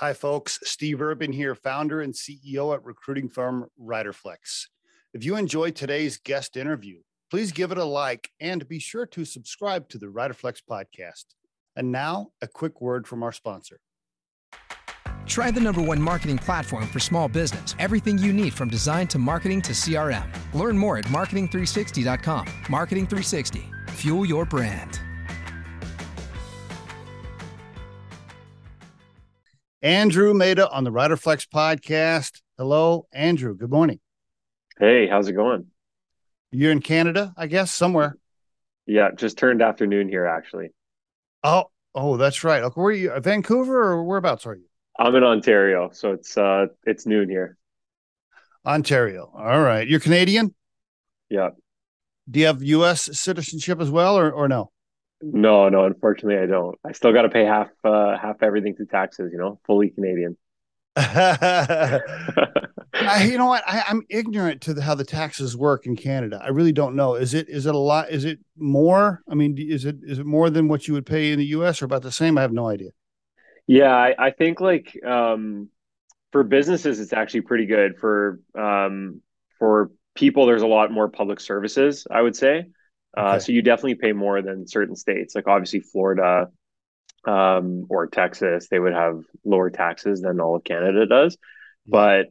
Hi, folks. Steve Urban here, founder and CEO at recruiting firm RiderFlex. If you enjoyed today's guest interview, please give it a like and be sure to subscribe to the RiderFlex podcast. And now, a quick word from our sponsor. Try the #1 marketing platform for small business. Everything you need from design to marketing to CRM. Learn more at Marketing360.com. Marketing360. Fuel your brand. Andrew Mehta on the RiderFlex podcast. Hello, Andrew. Good morning. Hey, how's it going? You're in Canada, I guess, somewhere. Yeah, just turned afternoon here, actually. Oh, that's right. Where are you? Vancouver or whereabouts are you? I'm in Ontario, so it's noon here. Ontario. All right. You're Canadian? Yeah. Do you have U.S. citizenship as well or no? No, unfortunately I don't. I still got to pay half everything through taxes, fully Canadian. I'm ignorant to how the taxes work in Canada. I really don't know. Is it a lot? Is it more? I mean, is it more than what you would pay in the US or about the same? I have no idea. Yeah, I think for businesses, it's actually pretty good. For people, there's a lot more public services, I would say. Okay. So you definitely pay more than certain states, like obviously Florida or Texas. They would have lower taxes than all of Canada does. Yeah. But,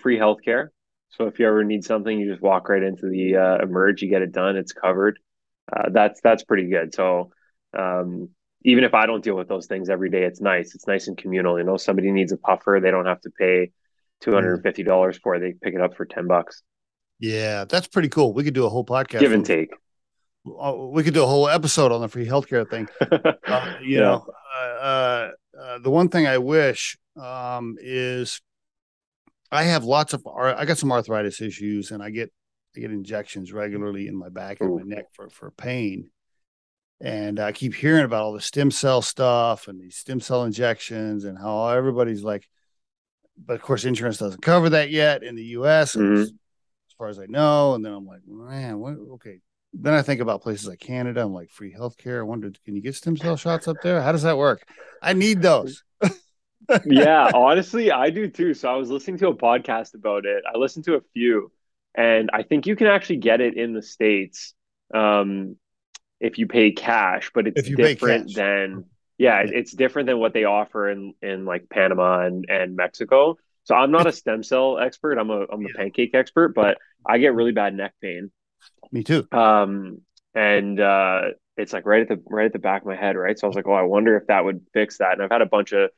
free healthcare. So if you ever need something, you just walk right into the Emerge, you get it done. It's covered. That's pretty good. So even if I don't deal with those things every day, it's nice. It's nice and communal. Somebody needs a puffer. They don't have to pay $250 for it. They pick it up for $10. Yeah, that's pretty cool. We could do a whole podcast. Give and take. We could do a whole episode on the free healthcare thing. The one thing I wish is I have I got some arthritis issues, and I get injections regularly in my back and my neck for pain. And I keep hearing about all the stem cell stuff and these stem cell injections and how everybody's like, but of course insurance doesn't cover that yet in the U.S. Mm-hmm. As far as I know. And then I'm like, man, what? Okay. Then I think about places like Canada. I'm like, free healthcare. I wondered, can you get stem cell shots up there? How does that work? I need those. Yeah, honestly, I do too. So I was listening to a podcast about it. I listened to a few, and I think you can actually get it in the States if you pay cash, but it's different than, it's different than what they offer in like Panama and Mexico. So I'm not a stem cell expert. I'm a pancake expert, but I get really bad neck pain. Me too. It's like right at the back of my head, right? So I was like, oh, I wonder if that would fix that. And I've had a bunch of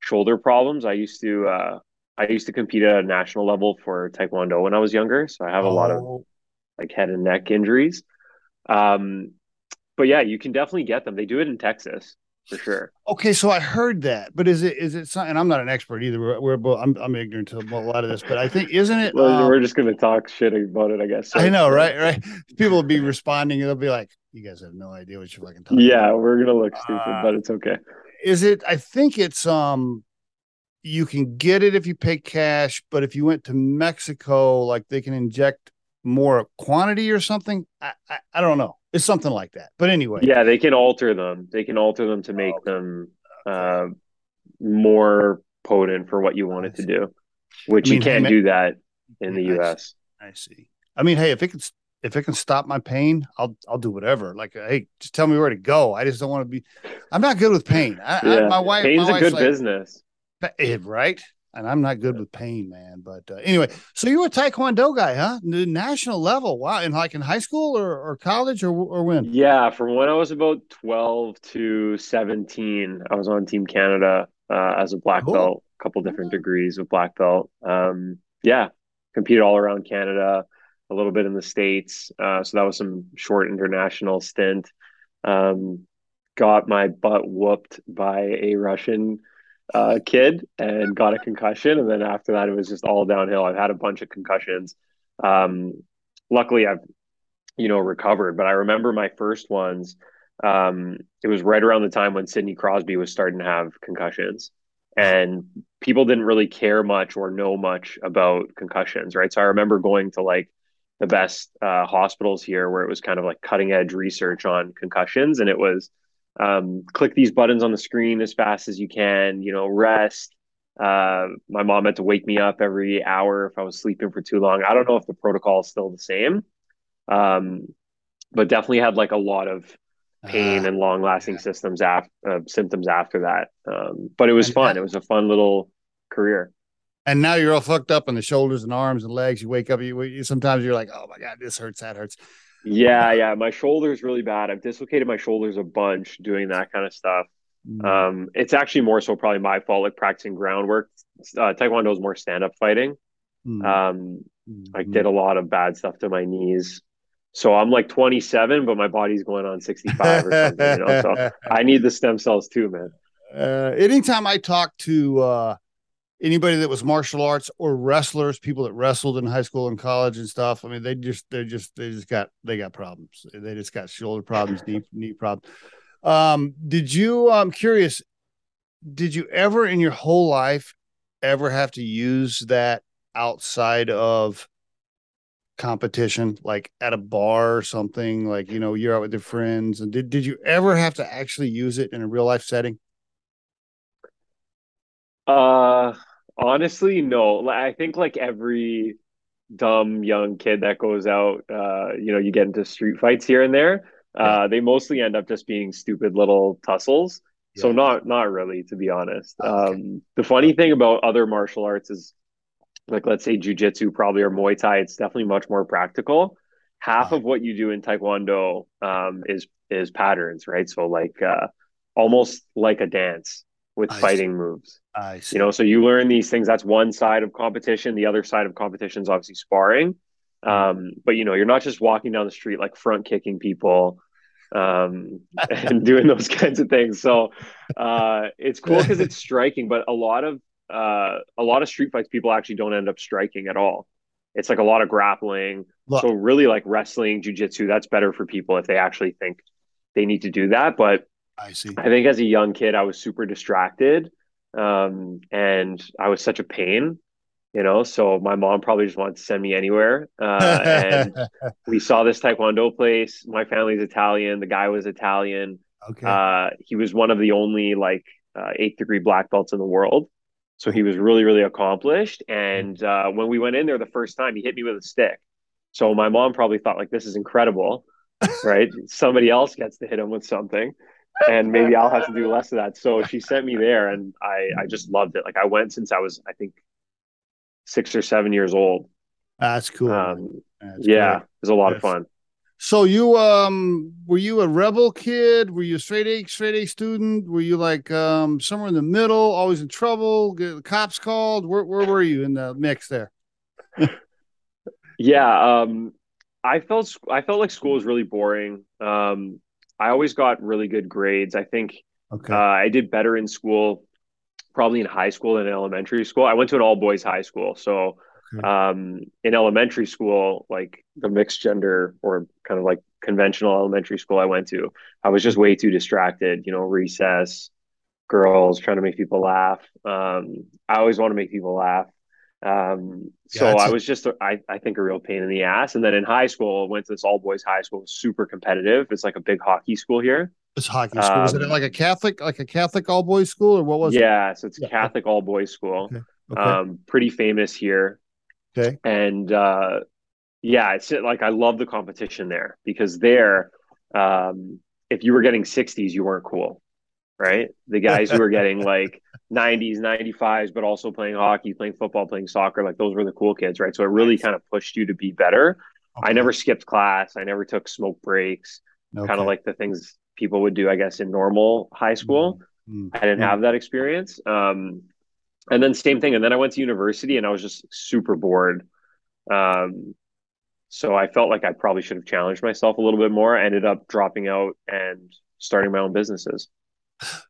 shoulder problems. I used to compete at a national level for Taekwondo when I was younger, so I have a lot of like head and neck injuries. But yeah, you can definitely get them. They do it in Texas. For sure. Okay, so I heard that, but is it something? And I'm not an expert either. I'm ignorant to a lot of this, but I think isn't it? Well, we're just going to talk shit about it, I guess. So. I know, right? People will be responding, and they'll be like, "You guys have no idea what you're fucking talking about." Yeah, we're gonna look stupid, but it's okay. Is it? I think it's you can get it if you pay cash, but if you went to Mexico, like they can inject more quantity or something. I don't know. It's something like that. But anyway. Yeah, they can alter them. They can alter them to make them more potent for what you want it to do, which you can't do that in the U.S. I see. I mean, hey, if it can stop my pain, I'll do whatever. Like, hey, just tell me where to go. I just don't want to be – I'm not good with pain. Pain's a good business. Right? And I'm not good with pain, man. But anyway, so you were a Taekwondo guy, huh? The national level. Wow. And like in high school or college or when? Yeah. From when I was about 12 to 17, I was on Team Canada as a black belt, a couple different degrees of black belt. Competed all around Canada, a little bit in the States. So that was some short international stint. Got my butt whooped by a Russian kid and got a concussion, and then after that it was just all downhill. I've had a bunch of concussions. Luckily I've recovered, but I remember my first ones. It was right around the time when Sydney Crosby was starting to have concussions, and people didn't really care much or know much about concussions, right? So I remember going to like the best hospitals here where it was kind of like cutting edge research on concussions, and it was Click these buttons on the screen as fast as you can, you know, rest. My mom had to wake me up every hour if I was sleeping for too long. I don't know if the protocol is still the same, but definitely had like a lot of pain and long lasting symptoms after that. But it was fun. It was a fun little career. And now you're all fucked up on the shoulders and arms and legs. You wake up, you sometimes you're like, oh my God, this hurts, that hurts. Yeah. Yeah. My shoulder's really bad. I've dislocated my shoulders a bunch doing that kind of stuff. It's actually more so probably my fault, like practicing groundwork. Taekwondo is more stand-up fighting. I did a lot of bad stuff to my knees. So I'm like 27, but my body's going on 65 or something. You know? So I need the stem cells too, man. Anytime I talk to anybody that was martial arts or wrestlers, people that wrestled in high school and college and stuff, I mean, they got problems. They just got shoulder problems, knee problems. I'm curious, did you ever in your whole life ever have to use that outside of competition, like at a bar or something, like, you know, you're out with your friends, and did you ever have to actually use it in a real life setting? Honestly, no. I think like every dumb young kid that goes out, you know, you get into street fights here and there. They mostly end up just being stupid little tussles. Yeah. So not really, to be honest. Okay. The funny thing about other martial arts is, like, let's say jujitsu probably or Muay Thai, it's definitely much more practical. Half of what you do in Taekwondo is patterns, right? So like almost like a dance with fighting moves. I see. You know, so you learn these things. That's one side of competition. The other side of competition is obviously sparring. But you know, you're not just walking down the street, like front kicking people, and doing those kinds of things. So, it's cool cause it's striking, but a lot of street fights, people actually don't end up striking at all. It's like a lot of grappling. Look, so really like wrestling, jiu-jitsu, that's better for people if they actually think they need to do that. But I see. I think as a young kid, I was super distracted. And I was such a pain. You know, so my mom probably just wanted to send me anywhere. And we saw this Taekwondo place. My family's Italian. The guy was Italian. Okay. He was one of the only like 8th degree black belts in the world. So he was really, really accomplished. And when we went in there the first time, he hit me with a stick. So my mom probably thought like, this is incredible, right? Somebody else gets to hit him with something. And maybe I'll have to do less of that. So she sent me there and I just loved it. Like I went since I was, I think, 6 or 7 years old. That's cool. That's great. It was a lot of fun. So you were you a rebel kid? Were you a straight A student? Were you like somewhere in the middle, always in trouble, get the cops called? Where were you in the mix there? I felt like school was really boring. I always got really good grades. I think I did better in school probably in high school than in elementary school. I went to an all boys high school. So in elementary school, like the mixed gender or kind of like conventional elementary school I went to, I was just way too distracted, you know, recess, girls, trying to make people laugh. I always want to make people laugh. I think a real pain in the ass. And then in high school, went to this all boys high school, super competitive. It's like a big hockey school here. It's hockey school. Was it like a Catholic all boys school or what was it? Yeah. So it's a Catholic all boys school. Okay. Okay. Pretty famous here. Okay. And, it's like, I love the competition there because there, if you were getting 60s, you weren't cool. Right? The guys who were getting like 90s, 95s, but also playing hockey, playing football, playing soccer, like those were the cool kids, right? So it really kind of pushed you to be better. Okay. I never skipped class. I never took smoke breaks, kind of like the things people would do, I guess, in normal high school. Mm-hmm. I didn't have that experience. And then same thing. And then I went to university and I was just super bored. So I felt like I probably should have challenged myself a little bit more. I ended up dropping out and starting my own businesses.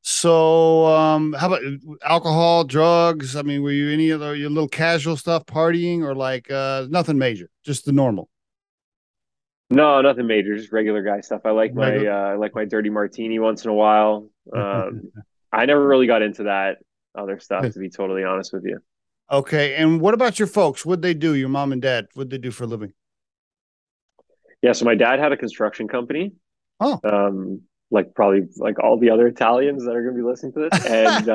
So, how about alcohol, drugs? I mean, were you any of your little casual stuff, partying, or like nothing major, just the normal? No, nothing major, just regular guy stuff. I like my dirty martini once in a while. I never really got into that other stuff, to be totally honest with you. Okay, and what about your folks? What'd they do? Your mom and dad? What'd they do for a living? Yeah, so my dad had a construction company. Oh. like probably like all the other Italians that are going to be listening to this, and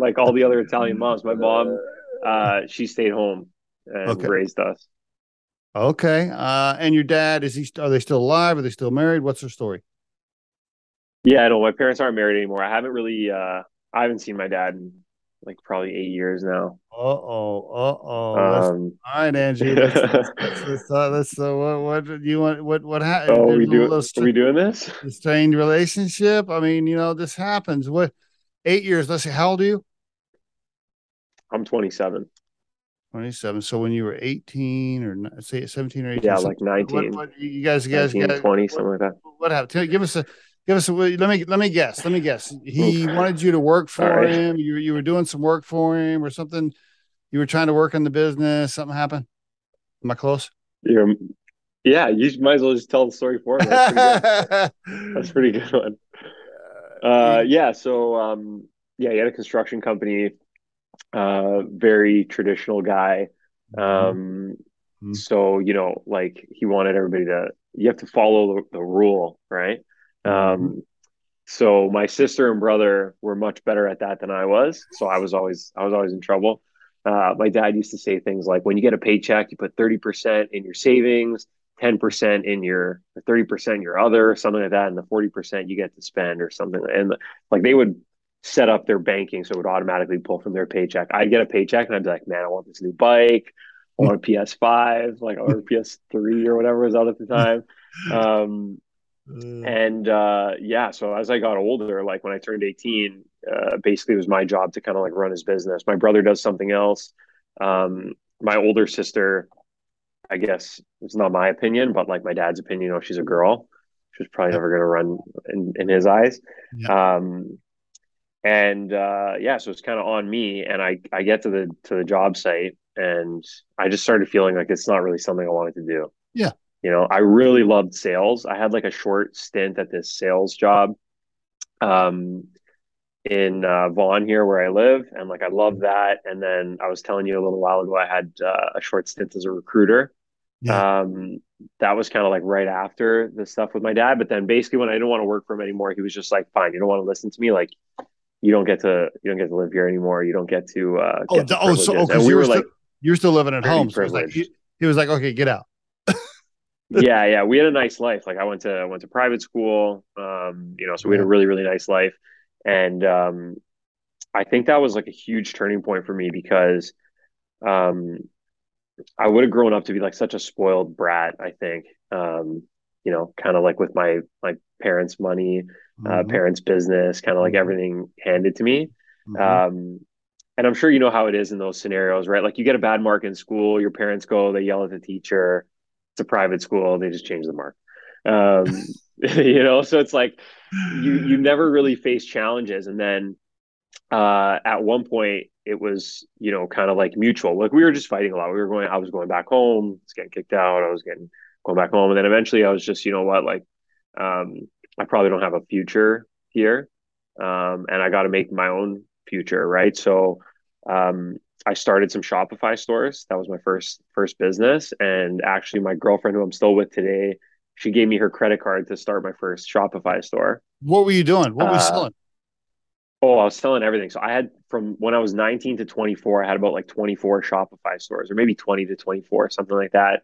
like all the other Italian moms. My mom, she stayed home and raised us. Okay. And your dad, are they still alive? Are they still married? What's their story? Yeah, no, my parents aren't married anymore. I haven't seen my dad in like probably 8 years now. All right, Angie. What happened? Oh, are we doing this? Sustained relationship. I mean, you know, this happens. What, 8 years? Let's see. How old are you? I'm 27. 27. So when you were 18 or say 17 or 18, yeah, like 19. What you guys 19, got 20, something like that. What happened? Give us a. Let me guess. He wanted you to work for him. You were doing some work for him or something. You were trying to work on the business. Something happened. Am I close? Yeah. You might as well just tell the story for him. That's pretty good one. Yeah. So he had a construction company. Very traditional guy. So, you know, like he wanted everybody you have to follow the rule, right? So my sister and brother were much better at that than I was. So I was always in trouble. My dad used to say things like, when you get a paycheck, you put 30% in your savings, 10% in your 30% your other, something like that. And the 40% you get to spend or something. And like they would set up their banking so it would automatically pull from their paycheck. I'd get a paycheck and I'd be like, man, I want this new bike, I want a PS5, like or PS3 or whatever was out at the time. So as I got older, like when I turned 18, basically it was my job to kind of like run his business. My brother does something else. My older sister, I guess it's not my opinion, but like my dad's opinion, you know, she's a girl. She's probably never going to run in his eyes. Yeah. So it's kind of on me, and I get to the job site, and I just started feeling like it's not really something I wanted to do. Yeah. You know, I really loved sales. I had like a short stint at this sales job, in Vaughan here where I live. And like, I loved that. And then I was telling you a little while ago, I had a short stint as a recruiter. Yeah. That was kind of like right after the stuff with my dad. But then basically when I didn't want to work for him anymore, he was just like, fine, you don't want to listen to me. Like, You don't get to live here anymore. You don't get to. You're still living at home. So it was like, he was like, okay, get out. Yeah. We had a nice life. Like I went to private school. You know, so we had a really, really nice life. And I think that was like a huge turning point for me because I would have grown up to be like such a spoiled brat. I think you know, kind of like with my parents' money. Parents' business, kind of like everything handed to me. And I'm sure you know how it is in those scenarios, right? Like you get a bad mark in school, your parents go, they yell at the teacher, it's a private school, they just change the mark. You know, so it's like you never really face challenges. And then at one point it was, you know, kind of like mutual. Like we were just fighting a lot. I was going back home, it's getting kicked out, I was going back home. And then eventually I was just, you know what, like I probably don't have a future here. And I got to make my own future. Right. So I started some Shopify stores. That was my first business. And actually my girlfriend who I'm still with today, she gave me her credit card to start my first Shopify store. What were you doing? What were you selling? Oh, I was selling everything. So I had from when I was 19 to 24, I had about like 24 Shopify stores or maybe 20 to 24, something like that.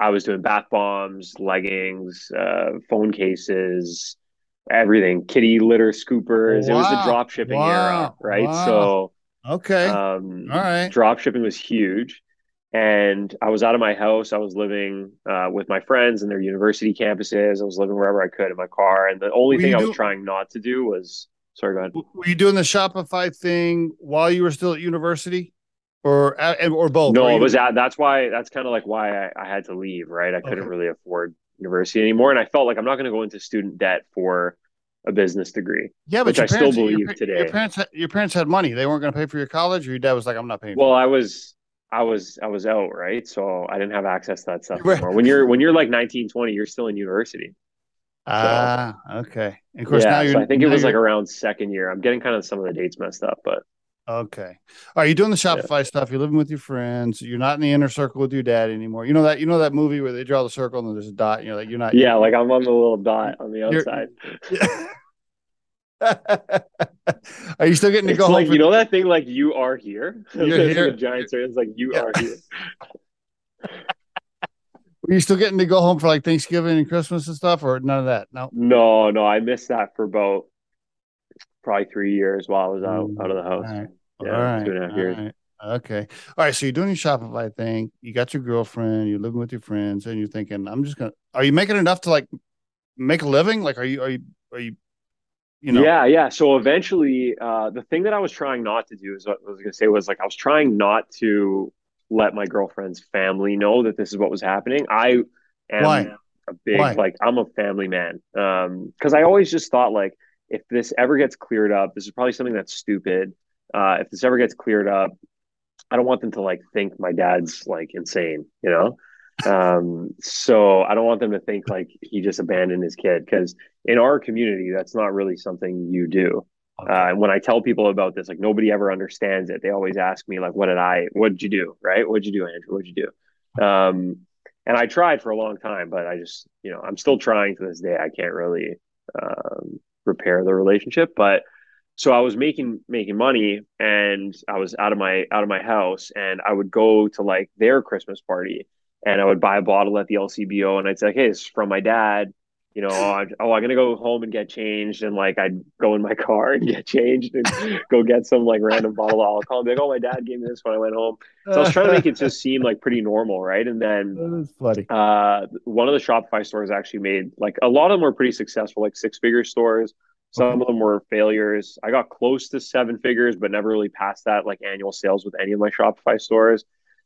I was doing bath bombs, leggings, phone cases, everything, kitty litter scoopers. Wow. It was the drop shipping era, right? Wow. So, okay. All right. Drop shipping was huge. And I was out of my house. I was living with my friends and their university campuses. I was living wherever I could in my car. And the only thing I was trying not to do was, sorry, go ahead. Were you doing the Shopify thing while you were still at university? Or both? No, it was that's kind of like why I had to leave, right? I couldn't really afford university anymore. And I felt like I'm not going to go into student debt for a business degree. Yeah, but I still believe today. Your parents had money. They weren't going to pay for your college, or your dad was like, I'm not paying for it. Well, I was out, right? So I didn't have access to that stuff anymore. When you're like 19, 20, you're still in university. Okay. And of course now I think it was like around second year. I'm getting kind of some of the dates messed up, but Okay. All right. You're doing the Shopify stuff. You're living with your friends. You're not in the inner circle with your dad anymore. You know that movie where they draw the circle and there's a dot. You're like, you're not. Yeah. Like I'm on the little dot on the outside. Are you still getting to go home? Like, you know that thing, like you are here. You're here. The giant circle. It's like you are here. Were you still getting to go home for like Thanksgiving and Christmas and stuff, or none of that? No. I missed that for about probably 3 years while I was out of the house. All right. Yeah, all right. 2.5 years. All right. Okay. All right. So you're doing your Shopify thing. You got your girlfriend. You're living with your friends, and you're thinking, "I'm just gonna." Are you making enough to like make a living? Like, are you? You know? Yeah. So eventually, the thing that I was trying not to do is what I was going to say was like I was trying not to let my girlfriend's family know that this is what was happening. I am a big like I'm a family man because I always just thought like if this ever gets cleared up, this is probably something that's stupid. If this ever gets cleared up, I don't want them to like think my dad's like insane, you know. So I don't want them to think like he just abandoned his kid because in our community, that's not really something you do. And when I tell people about this, like nobody ever understands it. They always ask me like, what'd you do? Right. What'd you do, Andrew? What'd you do? And I tried for a long time, but I just, you know, I'm still trying to this day. I can't really, repair the relationship, but so I was making money and I was out of my house and I would go to like their Christmas party. And I would buy a bottle at the LCBO and I'd say, hey, it's from my dad. You know, I'm going to go home and get changed. And like, I'd go in my car and get changed and go get some like random bottle of alcohol. Be like, oh, my dad gave me this when I went home. So I was trying to make it just seem like pretty normal. Right. And then one of the Shopify stores actually made like a lot of them were pretty successful, like 6-figure stores. Some of them were failures. I got close to 7 figures, but never really passed that like annual sales with any of my Shopify stores.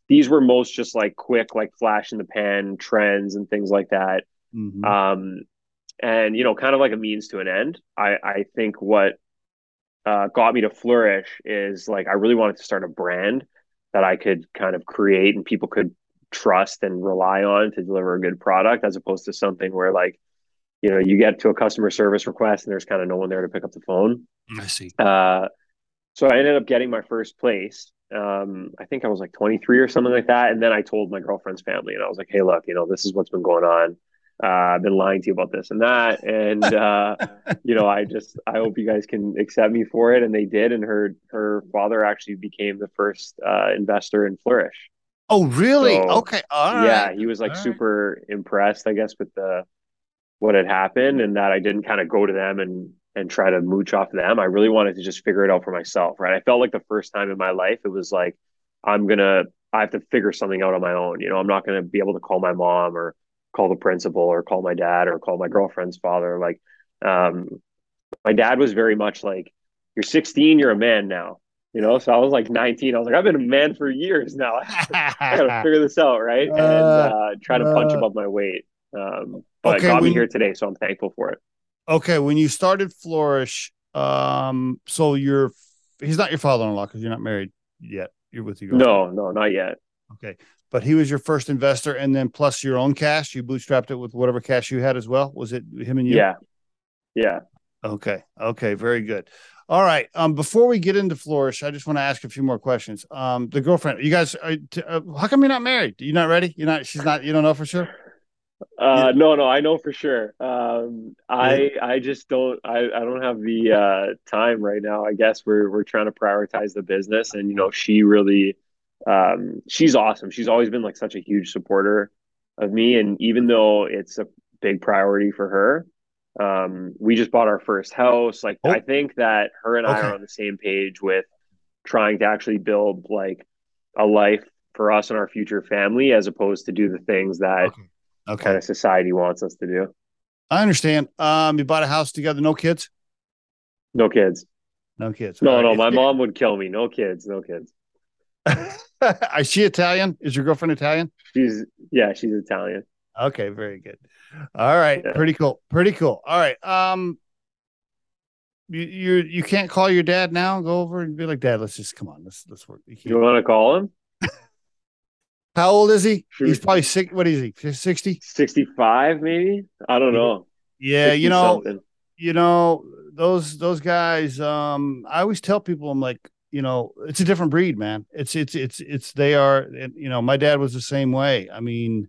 These were most just like quick, like flash in the pan trends and things like that. Mm-hmm. And, you know, kind of like a means to an end. I think what got me to Flourish is like, I really wanted to start a brand that I could kind of create and people could trust and rely on to deliver a good product as opposed to something where like, you know, you get to a customer service request and there's kind of no one there to pick up the phone. I see. So I ended up getting my first place. I think I was like 23 or something like that. And then I told my girlfriend's family and I was like, hey, look, you know, this is what's been going on. I've been lying to you about this and that. And, you know, I hope you guys can accept me for it. And they did. And her father actually became the first investor in Flourish. Oh, really? So, okay. All right. Yeah. He was like super impressed, I guess, with what had happened and that I didn't kind of go to them and try to mooch off them. I really wanted to just figure it out for myself, right? I felt like the first time in my life, it was like, I have to figure something out on my own. You know, I'm not going to be able to call my mom or call the principal or call my dad or call my girlfriend's father. Like, my dad was very much like, you're 16, you're a man now, you know? So I was like 19. I was like, I've been a man for years now. I got to figure this out, right? And try to punch above my weight. But it got me here today, so I'm thankful for it. Okay, when you started Flourish, so he's not your father-in-law because you're not married yet. You're with your girlfriend. No, not yet. Okay, but he was your first investor, and then plus your own cash, you bootstrapped it with whatever cash you had as well. Was it him and you? Yeah. Okay, very good. All right. Before we get into Flourish, I just want to ask a few more questions. The girlfriend, you guys, how come you're not married? You're not ready? You're not. She's not. You don't know for sure. No, I know for sure. I just don't, I don't have the, time right now. I guess we're trying to prioritize the business and, you know, she really, she's awesome. She's always been like such a huge supporter of me. And even though it's a big priority for her, we just bought our first house. Like I think that her and I are on the same page with trying to actually build like a life for us and our future family, as opposed to do the things that kind of society wants us to do. I understand. You bought a house together, no kids? No kids. No, my mom would kill me. No kids. Is she Italian? Is your girlfriend Italian? She's Italian. Okay, very good. All right. Yeah. Pretty cool. All right. You can't call your dad now, go over and be like, Dad, let's just come on, let's work. You want to call him? How old is he? Sure. He's probably sick. What is he? 60? 65, maybe? I don't know. Yeah, you know, those guys, I always tell people, I'm like, you know, it's a different breed, man. It's they are, you know, my dad was the same way. I mean,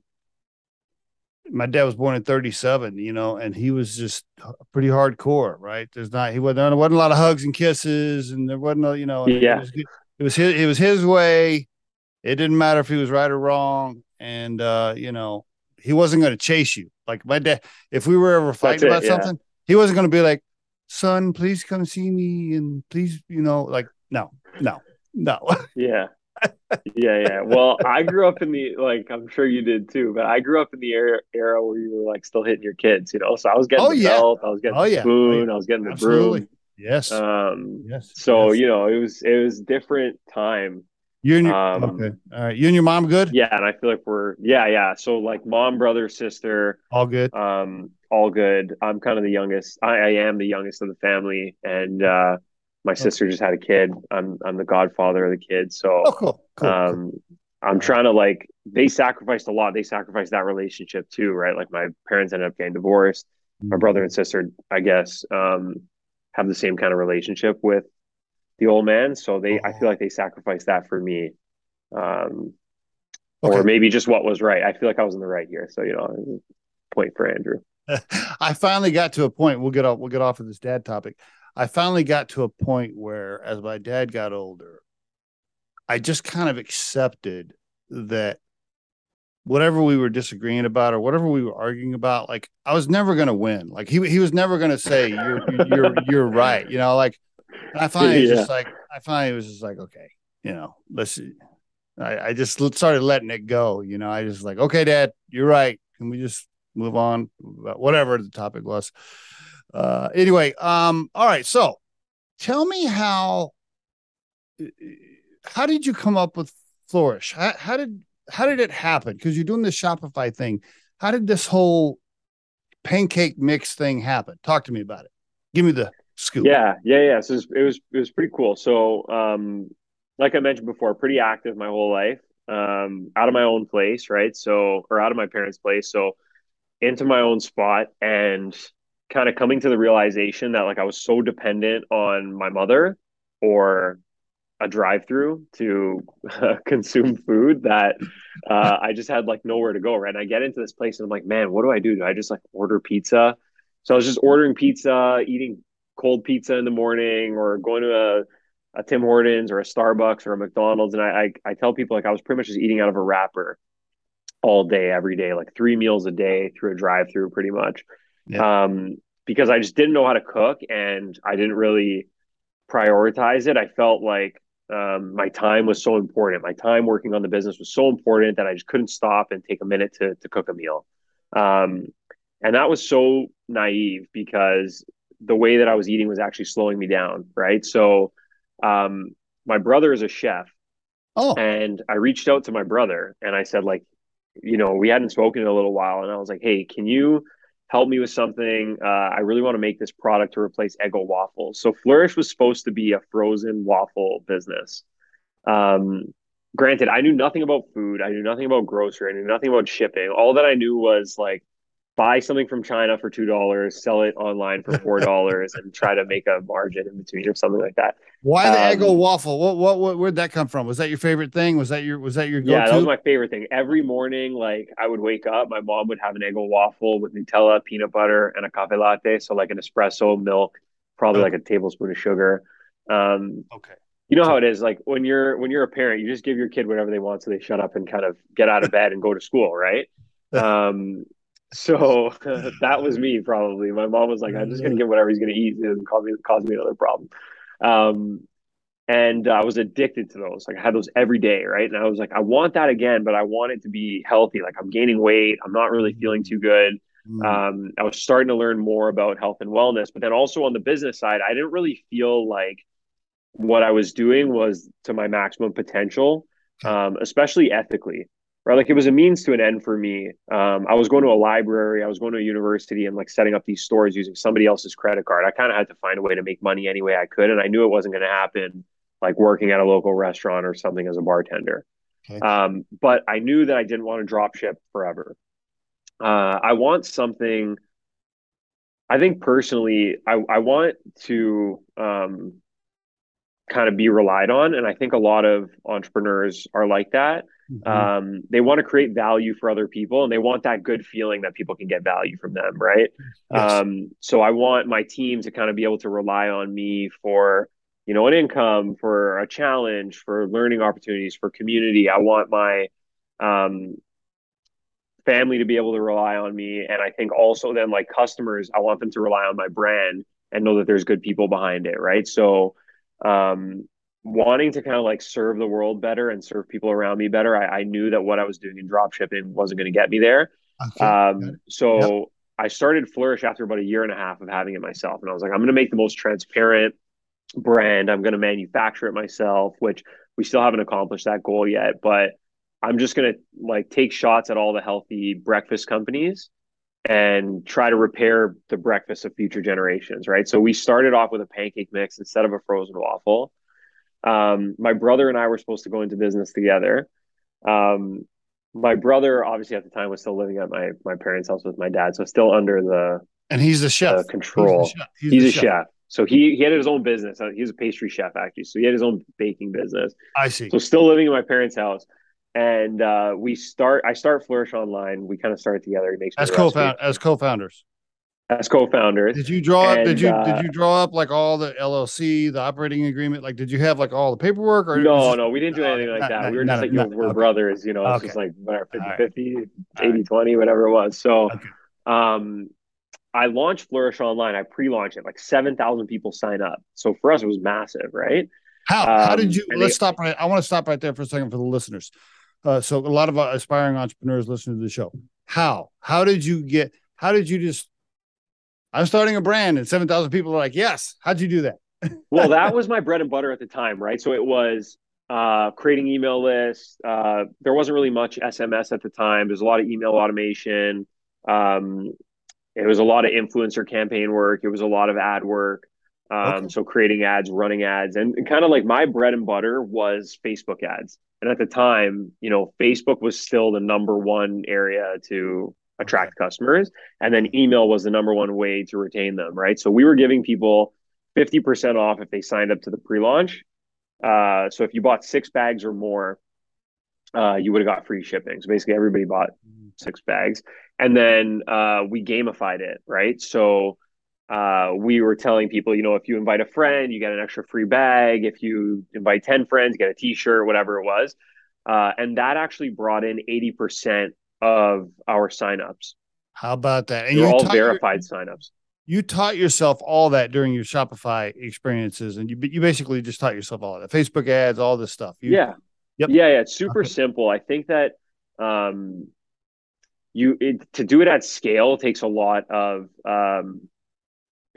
my dad was born in 37, you know, and he was just pretty hardcore, right? There wasn't a lot of hugs and kisses, and there wasn't a, you know, yeah. It was his way. It didn't matter if he was right or wrong. And, you know, he wasn't going to chase you. Like my dad, if we were ever fighting about something, he wasn't going to be like, son, please come see me. And please, you know, like, no. Yeah. Well, I grew up in the, like, I'm sure you did too, but I grew up in the era where you were like still hitting your kids, you know? So I was getting the belt, I was getting the spoon, I was getting the broom. Yes. So, you know, it was different time. You and your okay. All right. You and your mom good? Yeah, and I feel like we're So like mom, brother, sister, all good. All good. I'm kind of the youngest. I am the youngest of the family, and my sister just had a kid. I'm the godfather of the kid. So cool. I'm trying to like they sacrificed a lot. They sacrificed that relationship too, right? Like my parents ended up getting divorced. Mm-hmm. My brother and sister, I guess, have the same kind of relationship with the old man. So I feel like they sacrificed that for me. Or maybe just what was right. I feel like I was in the right here. So, you know, point for Andrew. I finally got to a point. We'll get off of this dad topic. I finally got to a point where as my dad got older, I just kind of accepted that whatever we were disagreeing about or whatever we were arguing about, like I was never going to win. Like he was never going to say you're right. You know, like, and I finally was just like, okay, you know, listen, I just started letting it go. You know, I just like, okay, Dad, you're right. Can we just move on? Whatever the topic was. Anyway. All right. So tell me how did you come up with Flourish? How did it happen? Cause you're doing this Shopify thing. How did this whole pancake mix thing happen? Talk to me about it. Give me the scoop. Yeah. So it was pretty cool. So, like I mentioned before, pretty active my whole life, out of my own place, right? So, or out of my parents' place. So into my own spot and kind of coming to the realization that like, I was so dependent on my mother or a drive-through to consume food that, I just had like nowhere to go. Right. And I get into this place and I'm like, man, what do I do? Do I just like order pizza? So I was just ordering pizza, eating cold pizza in the morning or going to a Tim Hortons or a Starbucks or a McDonald's. And I tell people like I was pretty much just eating out of a wrapper all day, every day, like 3 meals a day through a drive-through pretty much. Yeah. Because I just didn't know how to cook and I didn't really prioritize it. I felt like my time was so important. My time working on the business was so important that I just couldn't stop and take a minute to cook a meal. And that was so naive because the way that I was eating was actually slowing me down. Right. So, my brother is a chef and I reached out to my brother and I said like, you know, we hadn't spoken in a little while and I was like, hey, can you help me with something? I really want to make this product to replace Eggo waffles. So Flourish was supposed to be a frozen waffle business. Granted, I knew nothing about food. I knew nothing about grocery. I knew nothing about shipping. All that I knew was like, buy something from China for $2, sell it online for $4 and try to make a margin in between or something like that. Why the Eggo waffle? What, where'd that come from? Was that your favorite thing? Was that your go-to? Yeah, that was my favorite thing. Every morning, like I would wake up, my mom would have an Eggo waffle with Nutella, peanut butter, and a cafe latte. So like an espresso, milk, probably like a tablespoon of sugar. Okay. You know how it is, like when you're a parent, you just give your kid whatever they want so they shut up and kind of get out of bed and go to school, right? So that was me probably. My mom was like, I'm just going to get whatever he's going to eat and cause me another problem. And I was addicted to those. Like I had those every day, right? And I was like, I want that again, but I want it to be healthy. Like I'm gaining weight. I'm not really feeling too good. I was starting to learn more about health and wellness. But then also on the business side, I didn't really feel like what I was doing was to my maximum potential, especially ethically. Right, like it was a means to an end for me. I was going to a library, I was going to a university and like setting up these stores using somebody else's credit card. I kind of had to find a way to make money any way I could. And I knew it wasn't going to happen like working at a local restaurant or something as a bartender. Okay. But I knew that I didn't want to drop ship forever. I want something, I think personally, I want to kind of be relied on. And I think a lot of entrepreneurs are like that. Mm-hmm. They want to create value for other people, and they want that good feeling that people can get value from them. Right. Yes. So I want my team to kind of be able to rely on me for, you know, an income, for a challenge, for learning opportunities, for community. I want my, family to be able to rely on me. And I think also then, like, customers, I want them to rely on my brand and know that there's good people behind it. Right. So, wanting to kind of like serve the world better and serve people around me better, I knew that what I was doing in dropshipping wasn't going to get me there. Okay. So I started Flourish after about a year and a half of having it myself. And I was like, I'm going to make the most transparent brand. I'm going to manufacture it myself, which we still haven't accomplished that goal yet, but I'm just going to like take shots at all the healthy breakfast companies and try to repair the breakfast of future generations. Right. So we started off with a pancake mix instead of a frozen waffle. My brother and I were supposed to go into business together. My brother obviously at the time was still living at my parents' house with my dad. So still under the, and he's the chef control. He's a chef. So he had his own business. He was a pastry chef actually. So he had his own baking business. I see. So still living in my parents' house. And, I start Flourish Online. We kind of started together. It makes me as co-founders. Did you draw up like all the LLC, the operating agreement? Like, did you have like all the paperwork? Or no, we didn't do anything like that. We were brothers, you know, okay. It's just like 50/50, 80/20, whatever it was. So, okay. I launched Flourish Online. I pre-launched it. Like 7,000 people sign up. So for us, it was massive, right? How did you? I want to stop right there for a second for the listeners. So a lot of aspiring entrepreneurs listening to the show. How did you I'm starting a brand and 7,000 people are like, yes. How'd you do that? Well, that was my bread and butter at the time, right? So it was creating email lists. There wasn't really much SMS at the time. There's a lot of email automation. It was a lot of influencer campaign work. It was a lot of ad work. Okay. So creating ads, running ads, and kind of like my bread and butter was Facebook ads. And at the time, you know, Facebook was still the number one area to attract customers. And then email was the number one way to retain them, right? So we were giving people 50% off if they signed up to the pre-launch. So if you bought 6 bags or more, you would have got free shipping. So basically everybody bought 6 bags. And then we gamified it, right? So we were telling people, you know, if you invite a friend, you get an extra free bag. If you invite 10 friends, get a t-shirt, whatever it was. And that actually brought in 80% of our signups. How about that? And all verified signups. You taught yourself all that during your Shopify experiences, and you basically just taught yourself all of that. Facebook ads, all this stuff. Yeah. It's super simple. I think that to do it at scale takes a lot of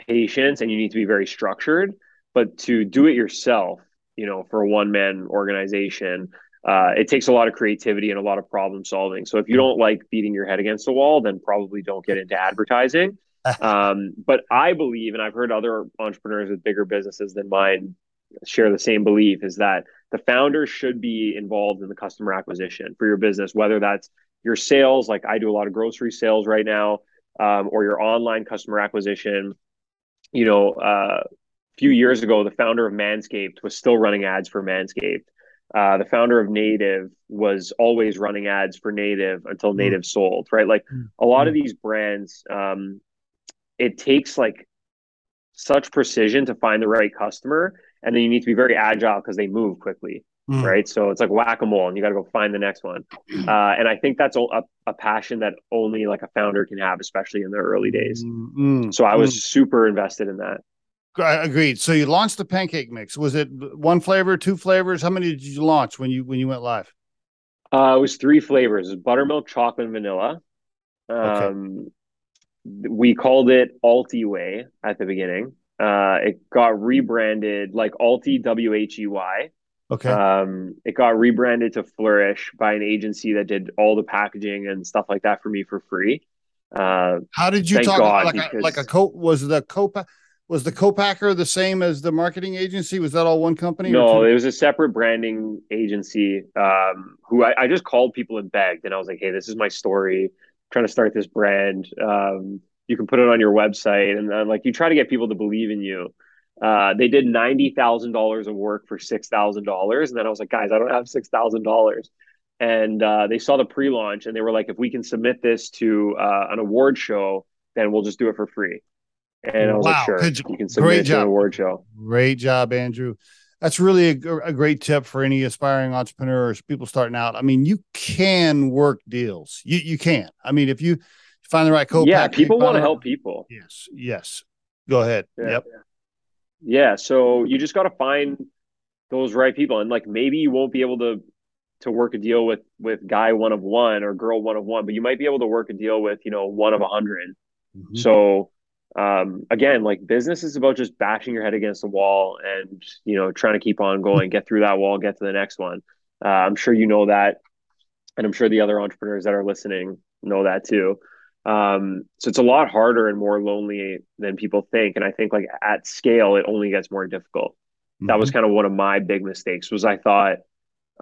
patience, and you need to be very structured. But to do it yourself, you know, for a one-man organization, it takes a lot of creativity and a lot of problem solving. So if you don't like beating your head against the wall, then probably don't get into advertising. But I believe, and I've heard other entrepreneurs with bigger businesses than mine share the same belief, is that the founder should be involved in the customer acquisition for your business, whether that's your sales, like I do a lot of grocery sales right now, or your online customer acquisition. You know, a few years ago, the founder of Manscaped was still running ads for Manscaped. The founder of Native was always running ads for Native until Native sold, right? Like a lot of these brands, it takes like such precision to find the right customer. And then you need to be very agile because they move quickly, right? So it's like whack-a-mole and you got to go find the next one. And I think that's a passion that only like a founder can have, especially in the early days. So I was super invested in that. Agreed. So you launched the pancake mix. Was it one flavor, two flavors? How many did you launch when you went live? It was 3 flavors. It was buttermilk, chocolate, and vanilla. We called it Ultiwhey at the beginning. It got rebranded like Ulti, Whey. Okay. It got rebranded to Flourish by an agency that did all the packaging and stuff like that for me for free. How did you talk about was the co-packer the same as the marketing agency? Was that all one company? No, it was a separate branding agency who I just called people and begged. And I was like, hey, this is my story. I'm trying to start this brand. You can put it on your website. And then, like, you try to get people to believe in you. They did $90,000 of work for $6,000. And then I was like, guys, I don't have $6,000. And they saw the pre-launch and they were like, if we can submit this to an award show, then we'll just do it for free. And I was like, sure, you can submit it to an award show. Great job, Andrew. That's really a great tip for any aspiring entrepreneurs, people starting out. I mean, you can work deals. You can. I mean, if you find the right co-packer. Yeah, people want to help people. Yes, yes. Go ahead. Yeah. Yep. Yeah, so you just got to find those right people. And like maybe you won't be able to work a deal with guy one of one or girl one of one, but you might be able to work a deal with, you know, one of 100. Mm-hmm. So again, like business is about just bashing your head against the wall and, you know, trying to keep on going, get through that wall, get to the next one. I'm sure you know that. And I'm sure the other entrepreneurs that are listening know that too. So it's a lot harder and more lonely than people think. And I think like at scale, it only gets more difficult. Mm-hmm. That was kind of one of my big mistakes was I thought,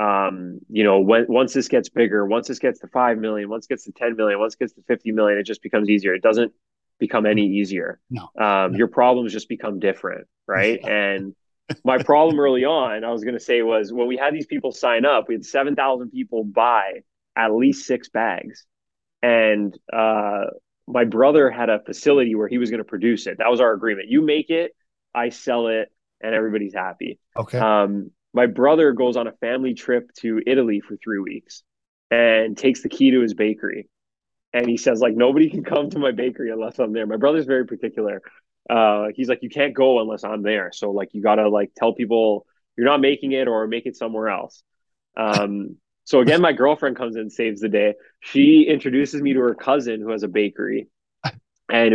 you know, once this gets bigger, once this gets to 5 million, once it gets to 10 million, once it gets to 50 million, it just becomes easier. It doesn't become any easier. No. Your problems just become different. Right. And my problem early on, I was going to say was when we had these people sign up, we had 7,000 people buy at least 6 bags. And, my brother had a facility where he was going to produce it. That was our agreement. You make it, I sell it, and everybody's happy. Okay. My brother goes on a family trip to Italy for 3 weeks and takes the key to his bakery. And he says, like, nobody can come to my bakery unless I'm there. My brother's very particular. He's like, you can't go unless I'm there. So, like, you got to, like, tell people you're not making it or make it somewhere else. So, again, my girlfriend comes in and saves the day. She introduces me to her cousin who has a bakery. And it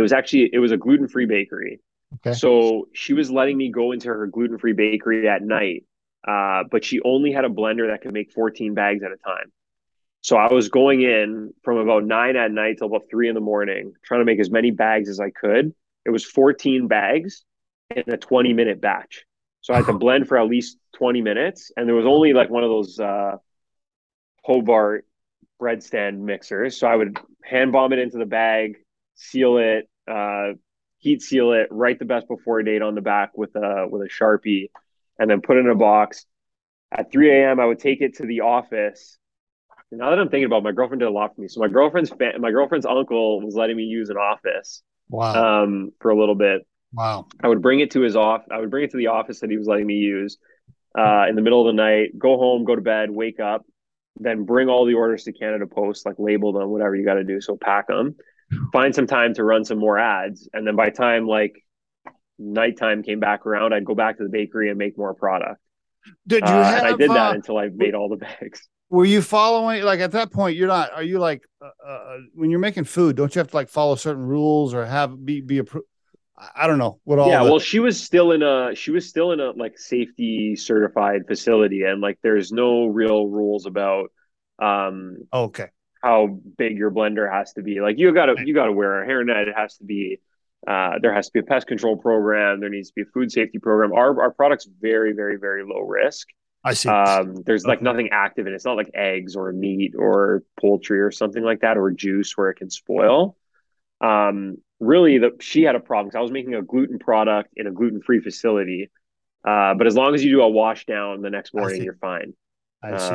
was a gluten-free bakery. Okay. So she was letting me go into her gluten-free bakery at night. But she only had a blender that could make 14 bags at a time. So I was going in from about 9 at night till about 3 in the morning, trying to make as many bags as I could. It was 14 bags in a 20-minute batch. So I had to blend for at least 20 minutes. And there was only like one of those Hobart bread stand mixers. So I would hand bomb it into the bag, seal it, heat seal it, write the best before date on the back with a Sharpie. And then put it in a box. At 3 a.m., I would take it to the office. And now that I'm thinking about it, my girlfriend did a lot for me. So my girlfriend's uncle was letting me use an office. Wow. For a little bit. Wow. I would bring it to the office that he was letting me use in the middle of the night. Go home, go to bed, wake up, then bring all the orders to Canada Post, like label them, whatever you got to do. So pack them, find some time to run some more ads, and then by time like nighttime came back around, I'd go back to the bakery and make more product. Did you have, and I did that until I made all the bags. Were you following, like at that point, when you're making food, don't you have to like follow certain rules or be approved? I don't know what all. Yeah. Well, she was still in a like safety certified facility and like, there's no real rules about, how big your blender has to be. Like you gotta wear a hairnet. It has to be, there has to be a pest control program. There needs to be a food safety program. Our product's very, very, very low risk. I see. There's like nothing active in it. It's not like eggs or meat or poultry or something like that, or juice where it can spoil. Really, she had a problem because I was making a gluten product in a gluten-free facility. But as long as you do a wash down the next morning, you're fine. I see.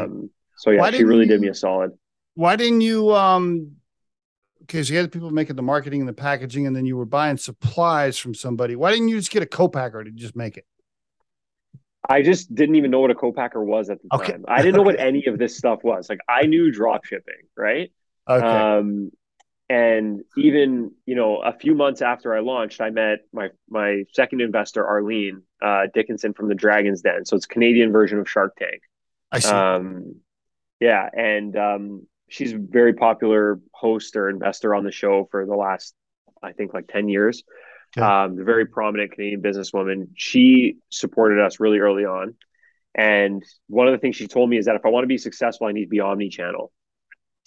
So yeah, she really did me a solid. Why didn't you... Okay, so you had people making the marketing and the packaging, and then you were buying supplies from somebody. Why didn't you just get a co-packer to just make it? I just didn't even know what a co-packer was at the time. I didn't know what any of this stuff was. Like I knew drop shipping, right? Okay. And even, you know, a few months after I launched, I met my second investor, Arlene Dickinson from the Dragon's Den. So it's a Canadian version of Shark Tank. I see. Yeah, and she's a very popular host or investor on the show for the last, I think, like 10 years. Yeah. A very prominent Canadian businesswoman. She supported us really early on. And one of the things she told me is that if I want to be successful, I need to be omni-channel.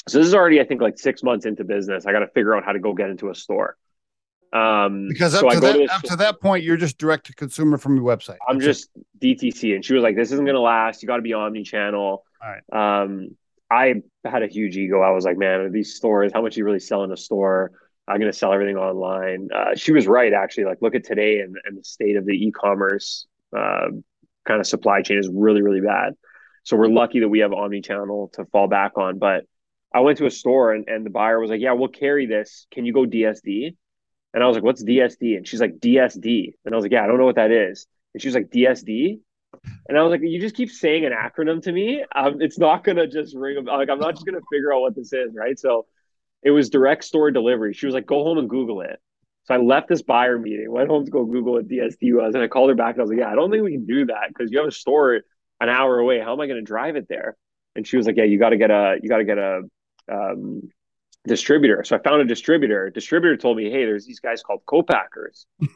So this is already, I think, like 6 months into business. I got to figure out how to go get into a store. Because up to that point, you're just direct to consumer from your website. I'm just DTC. And she was like, this isn't going to last. You got to be omni-channel. All right. I had a huge ego. I was like, man, are these stores, how much do you really sell in a store? I'm going to sell everything online. She was right, actually. Like, look at today and the state of the e-commerce kind of supply chain is really, really bad. So we're lucky that we have omnichannel to fall back on. But I went to a store and the buyer was like, yeah, we'll carry this. Can you go DSD? And I was like, what's DSD? And she's like, DSD. And I was like, yeah, I don't know what that is. And she was like, DSD? And I was like, you just keep saying an acronym to me. It's not going to just ring. Like, I'm not just going to figure out what this is, right? So it was direct store delivery. She was like, go home and Google it. So I left this buyer meeting, went home to go Google what DSD was. And I called her back and I was like, yeah, I don't think we can do that because you have a store an hour away. How am I going to drive it there? And she was like, yeah, you got to get a distributor. So I found a distributor. Distributor told me, hey, there's these guys called co-packers. So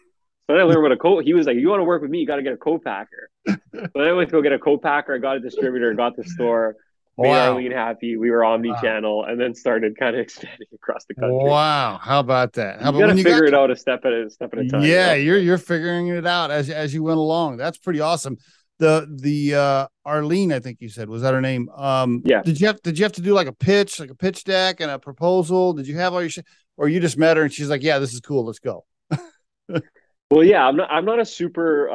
then I learned what he was like, you want to work with me, you got to get a co-packer. So then I went to go get a co-packer. I got a distributor, got the store. Wow. Made Arlene happy. We were omni-channel, and then started kind of expanding across the country. Wow, how about that? How you got to figure it out a step at a time. Yeah, you're figuring it out as you went along. That's pretty awesome. The Arlene, I think you said, was that her name? Yeah. Did you have to do like a pitch deck and a proposal? Did you have all your shit, or you just met her and she's like, yeah, this is cool, let's go? Well, yeah, I'm not a super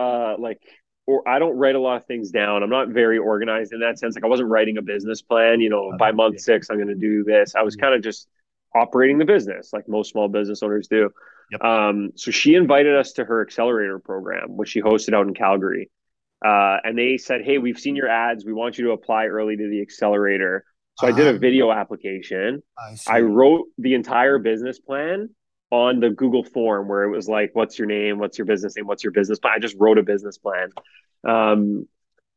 or I don't write a lot of things down. I'm not very organized in that sense. Like, I wasn't writing a business plan, by month six, I'm going to do this. I was kind of just operating the business like most small business owners do. Yep. So she invited us to her accelerator program, which she hosted out in Calgary. And they said, hey, we've seen your ads. We want you to apply early to the accelerator. So I did a video application. I wrote the entire business plan on the Google form where it was like, what's your name? What's your business name? What's your business plan? I just wrote a business plan.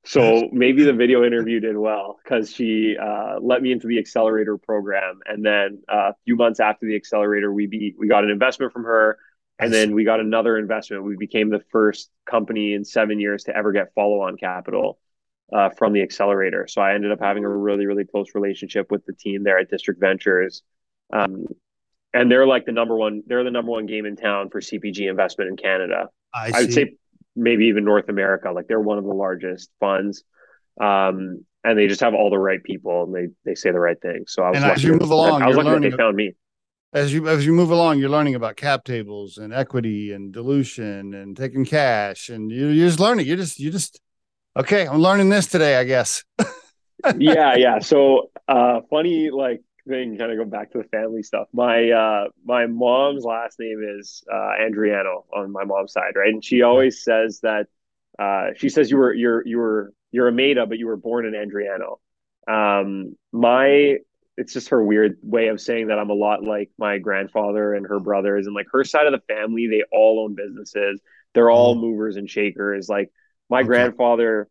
So maybe the video interview did well because she let me into the accelerator program. And then a few months after the accelerator, we got an investment from her. And then we got another investment. We became the first company in 7 years to ever get follow-on capital from the accelerator. So I ended up having a really, really close relationship with the team there at District Ventures. And they're like the number one game in town for CPG investment in Canada. I would say maybe even North America. Like, they're one of the largest funds. And they just have all the right people and they say the right thing. So I was lucky that they found me. As you move along, you're learning about cap tables and equity and dilution and taking cash, and you're just learning. You're just okay. I'm learning this today, I guess. Yeah. So funny thing. Kind of go back to the family stuff. My mom's last name is Andriano on my mom's side, right? And she always says that she says you're a Maida, but you were born in Andriano. It's just her weird way of saying that I'm a lot like my grandfather and her brothers and like her side of the family. They all own businesses. They're all movers and shakers. Like my grandfather,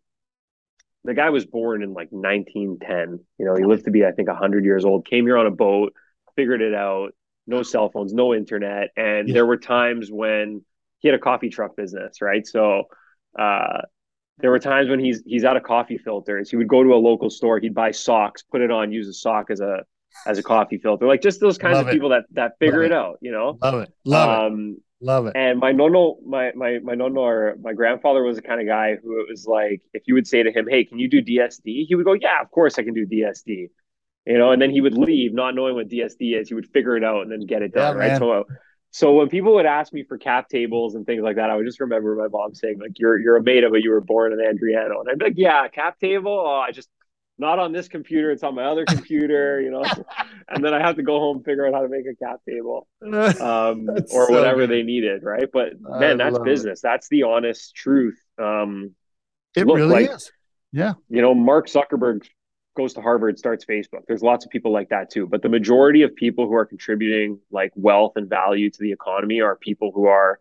the guy was born in like 1910, he lived to be, I think 100 years old, came here on a boat, figured it out, no cell phones, no internet. And there were times when he had a coffee truck business. Right. So, there were times when he's out of coffee filters. He would go to a local store. He'd buy socks, put it on, use a sock as a coffee filter. Like just those kinds of people that figure it out, Love it, love it. And my nono, my nono, or my grandfather was the kind of guy who it was like, if you would say to him, "Hey, can you do DSD?" He would go, "Yeah, of course I can do DSD," And then he would leave, not knowing what DSD is. He would figure it out and then get it done, right? Man. So when people would ask me for cap tables and things like that, I would just remember my mom saying, like, you're a Maida, but you were born in Andriano. And I'd be like, yeah, cap table? Oh, I just, not on this computer. It's on my other computer, And then I have to go home and figure out how to make a cap table or whatever they needed, right? But, man, that's business. It. That's the honest truth. It really is. Yeah. Mark Zuckerberg goes to Harvard, starts Facebook. There's lots of people like that too. But the majority of people who are contributing like wealth and value to the economy are people who are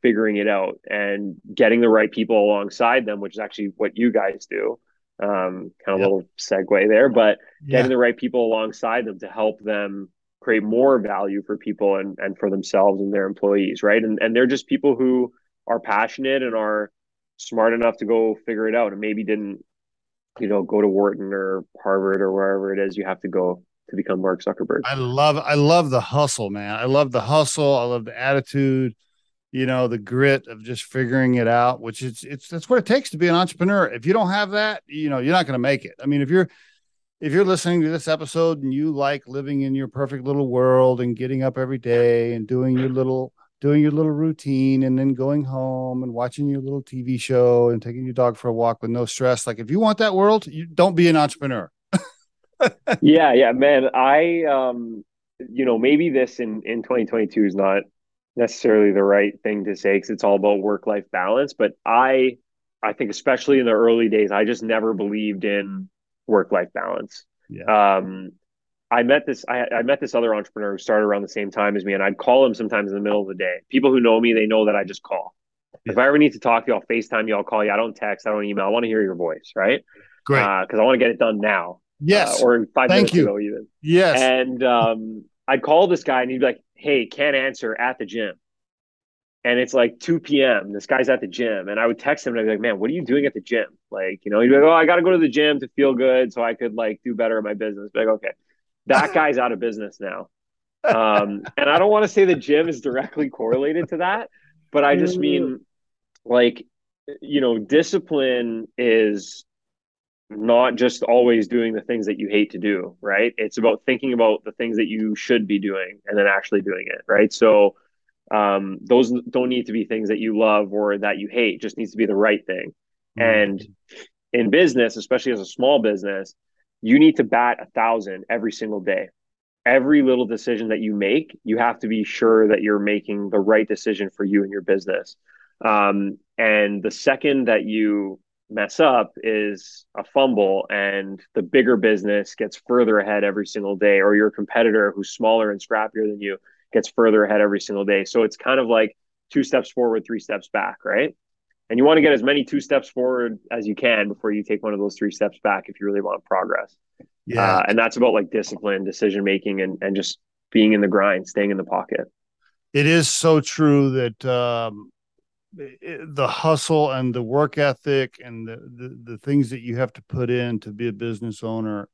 figuring it out and getting the right people alongside them, which is actually what you guys do. Kind of a little segue there, but getting the right people alongside them to help them create more value for people and for themselves and their employees, right? And they're just people who are passionate and are smart enough to go figure it out and maybe didn't go to Wharton or Harvard or wherever it is you have to go to become Mark Zuckerberg. I love the hustle, man. I love the hustle. I love the attitude, the grit of just figuring it out, which that's what it takes to be an entrepreneur. If you don't have that, you're not going to make it. I mean, if you're, if you're listening to this episode and you like living in your perfect little world and getting up every day and doing your little routine and then going home and watching your little TV show and taking your dog for a walk with no stress, like if you want that world, you don't be an entrepreneur. yeah, man. I, maybe this in 2022 is not necessarily the right thing to say because it's all about work-life balance. But I think especially in the early days, I just never believed in work-life balance. Yeah. I met this other entrepreneur who started around the same time as me, and I'd call him sometimes in the middle of the day. People who know me, they know that I just call. Yeah. If I ever need to talk to you, I'll FaceTime you, I'll call you. I don't text, I don't email. I want to hear your voice, right? Great. Because I want to get it done now. Yes. Or in 5 minutes ago even. Yes. And I'd call this guy and he'd be like, hey, can't answer at the gym. And it's like 2 p.m. This guy's at the gym. And I would text him and I'd be like, man, what are you doing at the gym? Like, he'd be like, oh, I got to go to the gym to feel good so I could like do better in my business. Be like, okay. That guy's out of business now. And I don't want to say the gym is directly correlated to that, but I just mean like, discipline is not just always doing the things that you hate to do, right? It's about thinking about the things that you should be doing and then actually doing it, right? So those don't need to be things that you love or that you hate. It just needs to be the right thing. And in business, especially as a small business, you need to bat 1,000 every single day. Every little decision that you make, you have to be sure that you're making the right decision for you and your business. And the second that you mess up is a fumble, and the bigger business gets further ahead every single day, or your competitor who's smaller and scrappier than you gets further ahead every single day. So it's kind of like 2 steps forward, 3 steps back, right? And you want to get as many 2 steps forward as you can before you take one of those 3 steps back if you really want progress. Yeah. And that's about like discipline, decision making, and just being in the grind, staying in the pocket. It is so true that the hustle and the work ethic and the things that you have to put in to be a business owner.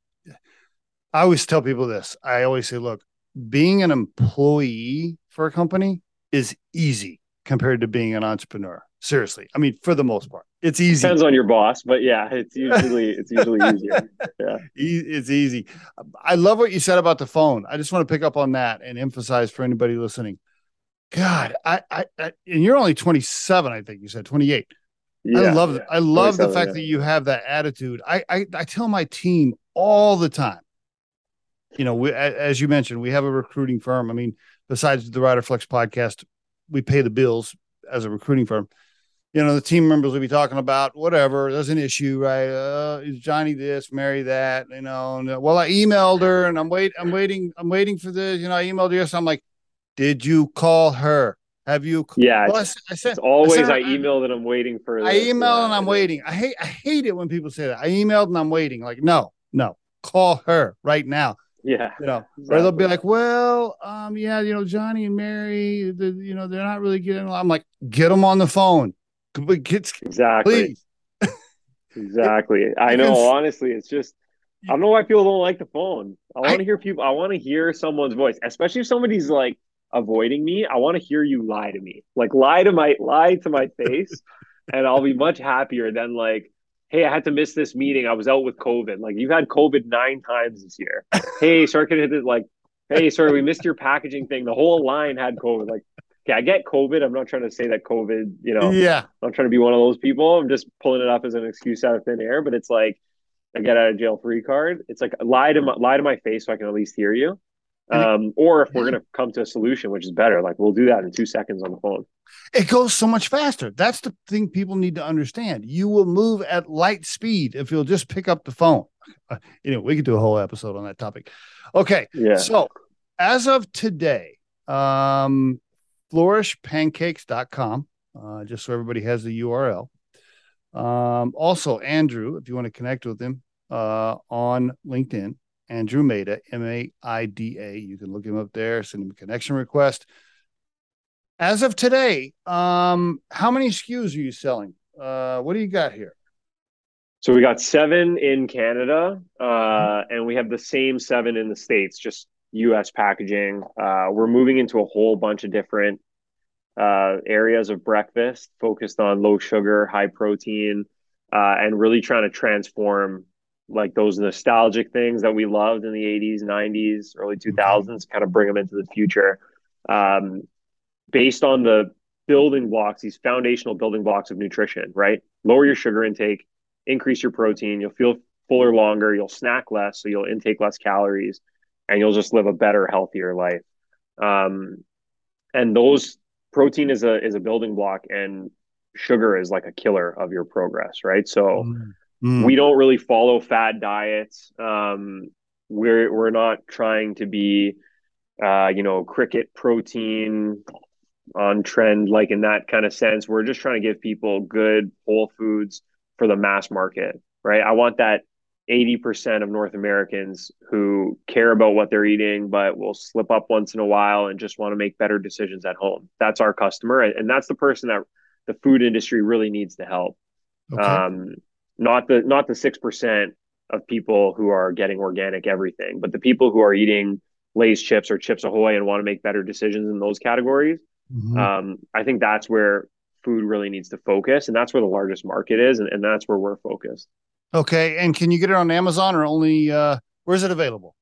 I always tell people this. I always say, look, being an employee for a company is easy compared to being an entrepreneur. Seriously. I mean, for the most part, it's easy. Depends on your boss, but yeah, it's usually easier. Yeah. It's easy. I love what you said about the phone. I just want to pick up on that and emphasize for anybody listening. God, I and you're only 27. I think you said 28. Yeah, I love the fact that you have that attitude. I tell my team all the time, we, as you mentioned, we have a recruiting firm. I mean, besides the Rider Flex podcast, we pay the bills as a recruiting firm. The team members will be talking about whatever. There's an issue, right? Is Johnny this, Mary that, and, well, I emailed her and I'm waiting for this. I emailed her. So I'm like, did you call her? Have you? Yeah. Well, I emailed and I'm waiting for this. I emailed and I'm waiting. I hate it when people say that. I emailed and I'm waiting. Like, no, call her right now. Yeah. Exactly. Or they'll be like, well, Johnny and Mary, they're not really getting along. I'm like, get them on the phone. Exactly. Please. Exactly. I know. Honestly, it's just, I don't know why people don't like the phone. I want to hear someone's voice, especially if somebody's like avoiding me. I want to hear you lie to me, like lie to my face. And I'll be much happier than like, hey, I had to miss this meeting. I was out with COVID. Like, you've had COVID 9 times this year. Hey, sorry, we missed your packaging thing. The whole line had COVID. Like, okay, I get COVID. I'm not trying to say that COVID, yeah. I'm not trying to be one of those people. I'm just pulling it up as an excuse out of thin air. But it's like, I get out of jail free card. It's like, lie to my face so I can at least hear you. Or if we're going to come to a solution, which is better, like we'll do that in 2 seconds on the phone. It goes so much faster. That's the thing people need to understand. You will move at light speed if you'll just pick up the phone. We could do a whole episode on that topic. Okay. Yeah. So as of today, flourishpancakes.com, just so everybody has the URL. Also, Andrew, if you want to connect with him on LinkedIn, Andrew Mehta, M-A-I-D-A. You can look him up there, send him a connection request. As of today, how many SKUs are you selling? What do you got here? So we got 7 in Canada, and we have the same 7 in the States, just U.S. packaging. We're moving into a whole bunch of different areas of breakfast, focused on low sugar, high protein, and really trying to transform like those nostalgic things that we loved in the 80s, 90s, early 2000s, kind of bring them into the future. Based on the building blocks, these foundational building blocks of nutrition, right? Lower your sugar intake, increase your protein, you'll feel fuller longer, you'll snack less, so you'll intake less calories, and you'll just live a better, healthier life. And those protein is a building block, and sugar is like a killer of your progress, right? So we don't really follow fad diets. We're not trying to be, cricket protein on trend, like in that kind of sense. We're just trying to give people good whole foods for the mass market, right? I want that 80% of North Americans who care about what they're eating, but will slip up once in a while and just want to make better decisions at home. That's our customer. And that's the person that the food industry really needs to help. Okay. Not the 6% of people who are getting organic everything, but the people who are eating Lay's chips or Chips Ahoy and want to make better decisions in those categories. Mm-hmm. I think that's where food really needs to focus, and that's where the largest market is. And that's where we're focused. Okay. And can you get it on Amazon, or only, where is it available?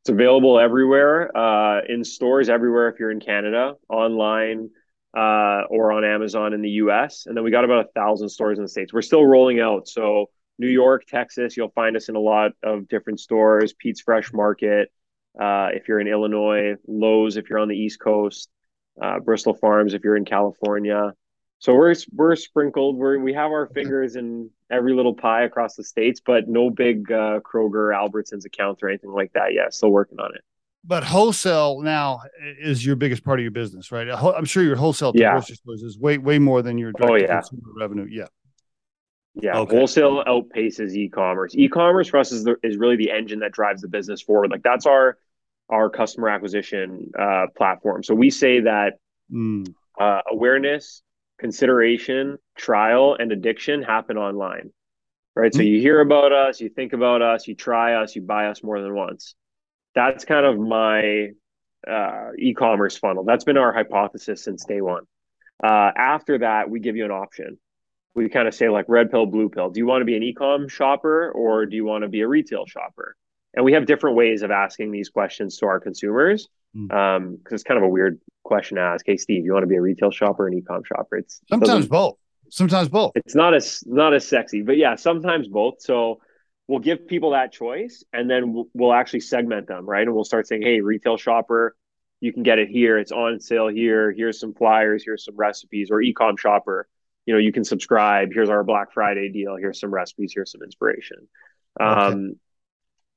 It's available everywhere, in stores everywhere. If you're in Canada, online, or on Amazon in the US. And then we got about 1,000 stores in the States. We're still rolling out. So New York, Texas, you'll find us in a lot of different stores, Pete's Fresh Market. If you're in Illinois, Lowe's, if you're on the East Coast, Bristol Farms, if you're in California. So we're sprinkled. We have our fingers in every little pie across the States, but no big Kroger, Albertsons accounts or anything like that yet. Still working on it. But wholesale now is your biggest part of your business, right? I'm sure your wholesale to grocery stores is way more than your direct consumer revenue. Yeah. Yeah. Okay. Wholesale outpaces e-commerce. E-commerce for us is really the engine that drives the business forward. Like that's our customer acquisition platform. So we say that awareness, consideration, trial, and addiction happen online, right? So you hear about us, you think about us, you try us, you buy us more than once. That's kind of my e-commerce funnel. That's been our hypothesis since day one. After that, we give you an option. We kind of say like red pill, blue pill. Do you want to be an e-com shopper, or do you want to be a retail shopper? And we have different ways of asking these questions to our consumers, because it's kind of a weird question to ask. Hey, Steve, you want to be a retail shopper or an e-com shopper? It's sometimes both. Sometimes both. It's not as sexy, but yeah, sometimes both. So we'll give people that choice, and then we'll actually segment them, right? And we'll start saying, hey, retail shopper, you can get it here. It's on sale here. Here's some flyers. Here's some recipes. Or e-com shopper, you can subscribe. Here's our Black Friday deal. Here's some recipes. Here's some inspiration.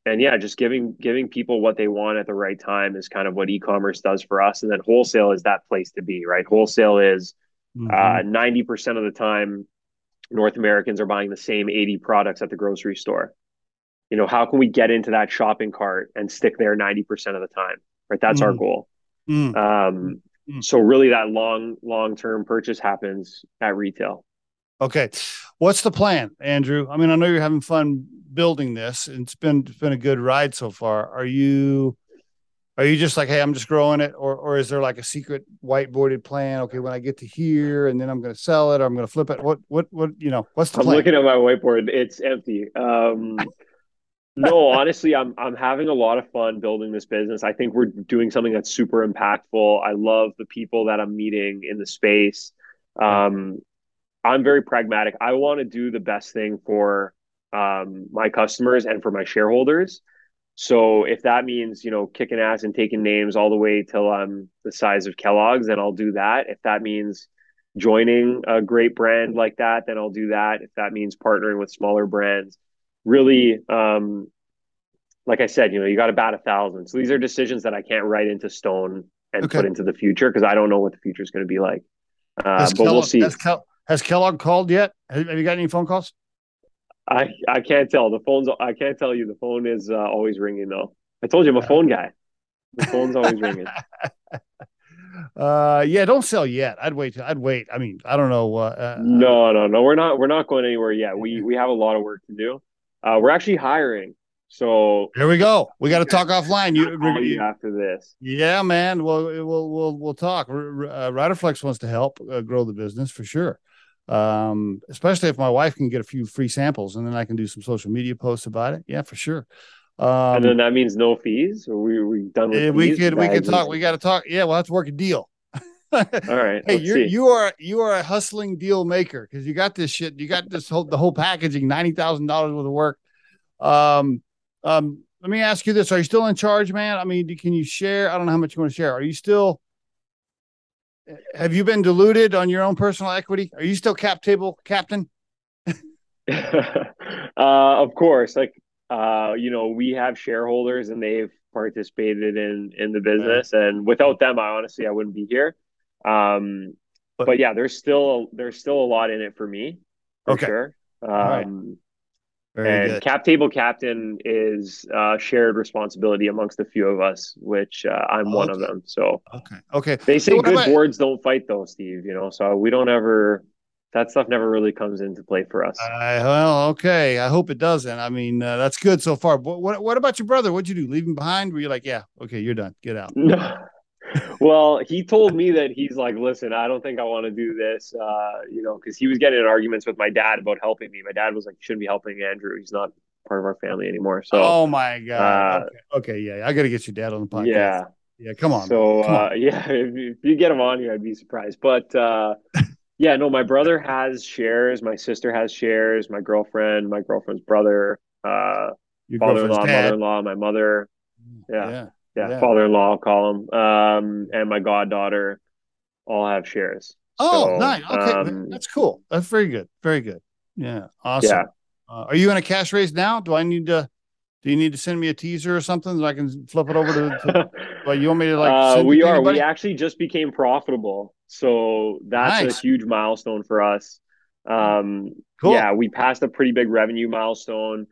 And yeah, just giving people what they want at the right time is kind of what e-commerce does for us. And then wholesale is that place to be, right? Wholesale is 90% of the time, North Americans are buying the same 80 products at the grocery store. How can we get into that shopping cart and stick there 90% of the time, right? That's our goal. So really that long-term purchase happens at retail. Okay. What's the plan, Andrew? I mean, I know you're having fun building this, and it's been a good ride so far. Are you just like, hey, I'm just growing it, or is there like a secret whiteboarded plan? Okay, when I get to here, and then I'm going to sell it, or I'm going to flip it. What? What's the plan? I'm looking at my whiteboard; it's empty. No, honestly, I'm having a lot of fun building this business. I think we're doing something that's super impactful. I love the people that I'm meeting in the space. I'm very pragmatic. I want to do the best thing for my customers and for my shareholders. So if that means, kicking ass and taking names all the way till I'm the size of Kellogg's, then I'll do that. If that means joining a great brand like that, then I'll do that. If that means partnering with smaller brands, really, like I said, you got to bat 1,000. So these are decisions that I can't write into stone and put into the future, because I don't know what the future is going to be like. But we'll see. Has Kellogg called yet? Have you got any phone calls? I can't tell. I can't tell you. The phone is always ringing, though. I told you I'm a phone guy. The phone's always ringing. Yeah, don't sell yet. I'd wait. I mean, I don't know. No. We're not going anywhere yet. We have a lot of work to do. We're actually hiring. So there we go. We got to talk offline. You after this? Yeah, man. Well, we'll talk. RiderFlex wants to help grow the business for sure. especially if my wife can get a few free samples, and then I can do some social media posts about it. Yeah, for sure. And then that means no fees. Or we done with fees? We could talk. We got to talk. Yeah, we'll have to work a deal. All right. Hey, you are a hustling deal maker, because you got this shit. You got this the whole packaging, $90,000 worth of work. Let me ask you this: are you still in charge, man? I mean, can you share? I don't know how much you want to share. Are you still? Have you been diluted on your own personal equity? Are you still cap table captain? Of course, we have shareholders, and they've participated in the business, and without them, I wouldn't be here. But yeah, there's still a lot in it for me. For sure. Very good. Cap table captain is shared responsibility amongst a few of us, which I'm one of them. So okay. They say boards don't fight, though, Steve. So we don't ever. That stuff never really comes into play for us. I hope it doesn't. I mean, that's good so far. But what about your brother? What'd you do? Leave him behind? Were you like, yeah, okay, you're done. Get out. No. Well, he told me that he's like, listen, I don't think I want to do this, because he was getting in arguments with my dad about helping me. My dad was like, you shouldn't be helping Andrew. He's not part of our family anymore. So, oh, my God. Okay, yeah. I got to get your dad on the podcast. Yeah, come on. So, if you get him on here, I'd be surprised. But, yeah, no, my brother has shares. My sister has shares. My girlfriend, my girlfriend's brother, father-in-law, mother-in-law, my mother. Yeah. Father-in-law, I'll call him. And my goddaughter all have shares. Oh, so, nice. Okay, that's cool. That's very good. Very good. Yeah, awesome. Yeah. Are you in a cash raise now? Do you need to send me a teaser or something so I can flip it over to you want me to send we are. Anybody? We actually just became profitable. So that's a huge milestone for us. Cool. Yeah, we passed a pretty big revenue milestone.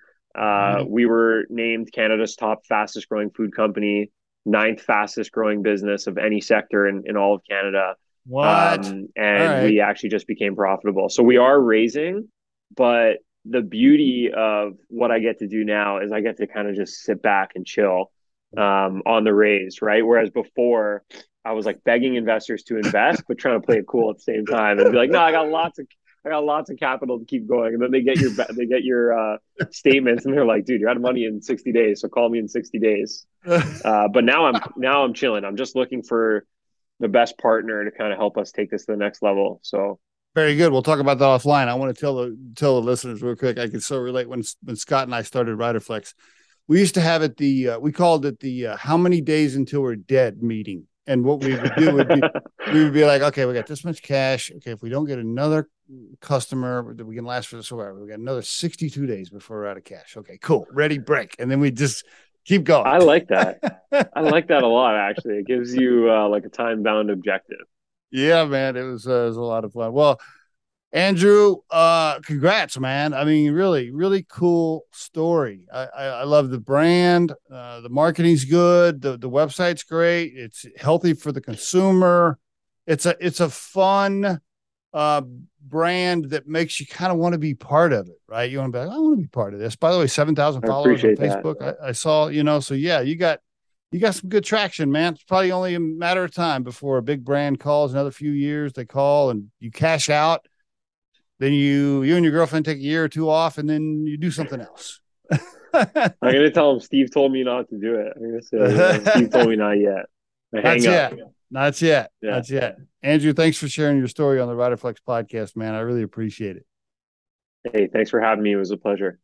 We were named Canada's top fastest growing food company, 9th fastest growing business of any sector in all of Canada. What? We actually just became profitable. So we are raising, but the beauty of what I get to do now is I get to kind of just sit back and chill on the raise, right? Whereas before I was like begging investors to invest, but trying to play it cool at the same time and be like, no, I got lots of capital to keep going. And then they get your statements and they're like, dude, you're out of money in 60 days. So call me in 60 days. But now I'm chilling. I'm just looking for the best partner to kind of help us take this to the next level. So very good. We'll talk about that offline. I want to tell the listeners real quick. I can so relate when Scott and I started RiderFlex, we used to have it. We called it the how many days until we're dead meeting. And what we would do would be, we would be like, okay, we got this much cash. Okay, if we don't get another customer that we can last for this hour, we got another 62 days before we're out of cash. Okay, cool. Ready, break. And then we just keep going. I like that. I like that a lot, actually. It gives you like a time-bound objective. Yeah, man. It was a lot of fun. Well, Andrew, congrats, man. I mean, really, really cool story. I love the brand. The marketing's good. The website's great. It's healthy for the consumer. It's a fun brand that makes you kind of want to be part of it, right? You want to be like, I want to be part of this. By the way, 7,000 followers on Facebook. I saw, so yeah, you got some good traction, man. It's probably only a matter of time before a big brand calls. Another few years, they call and you cash out. Then you and your girlfriend take a year or two off, and then you do something else. I'm gonna tell him Steve told me not to do it. I'm gonna say Steve told me not yet. Not yet. Andrew, thanks for sharing your story on the RiderFlex podcast, man. I really appreciate it. Hey, thanks for having me. It was a pleasure.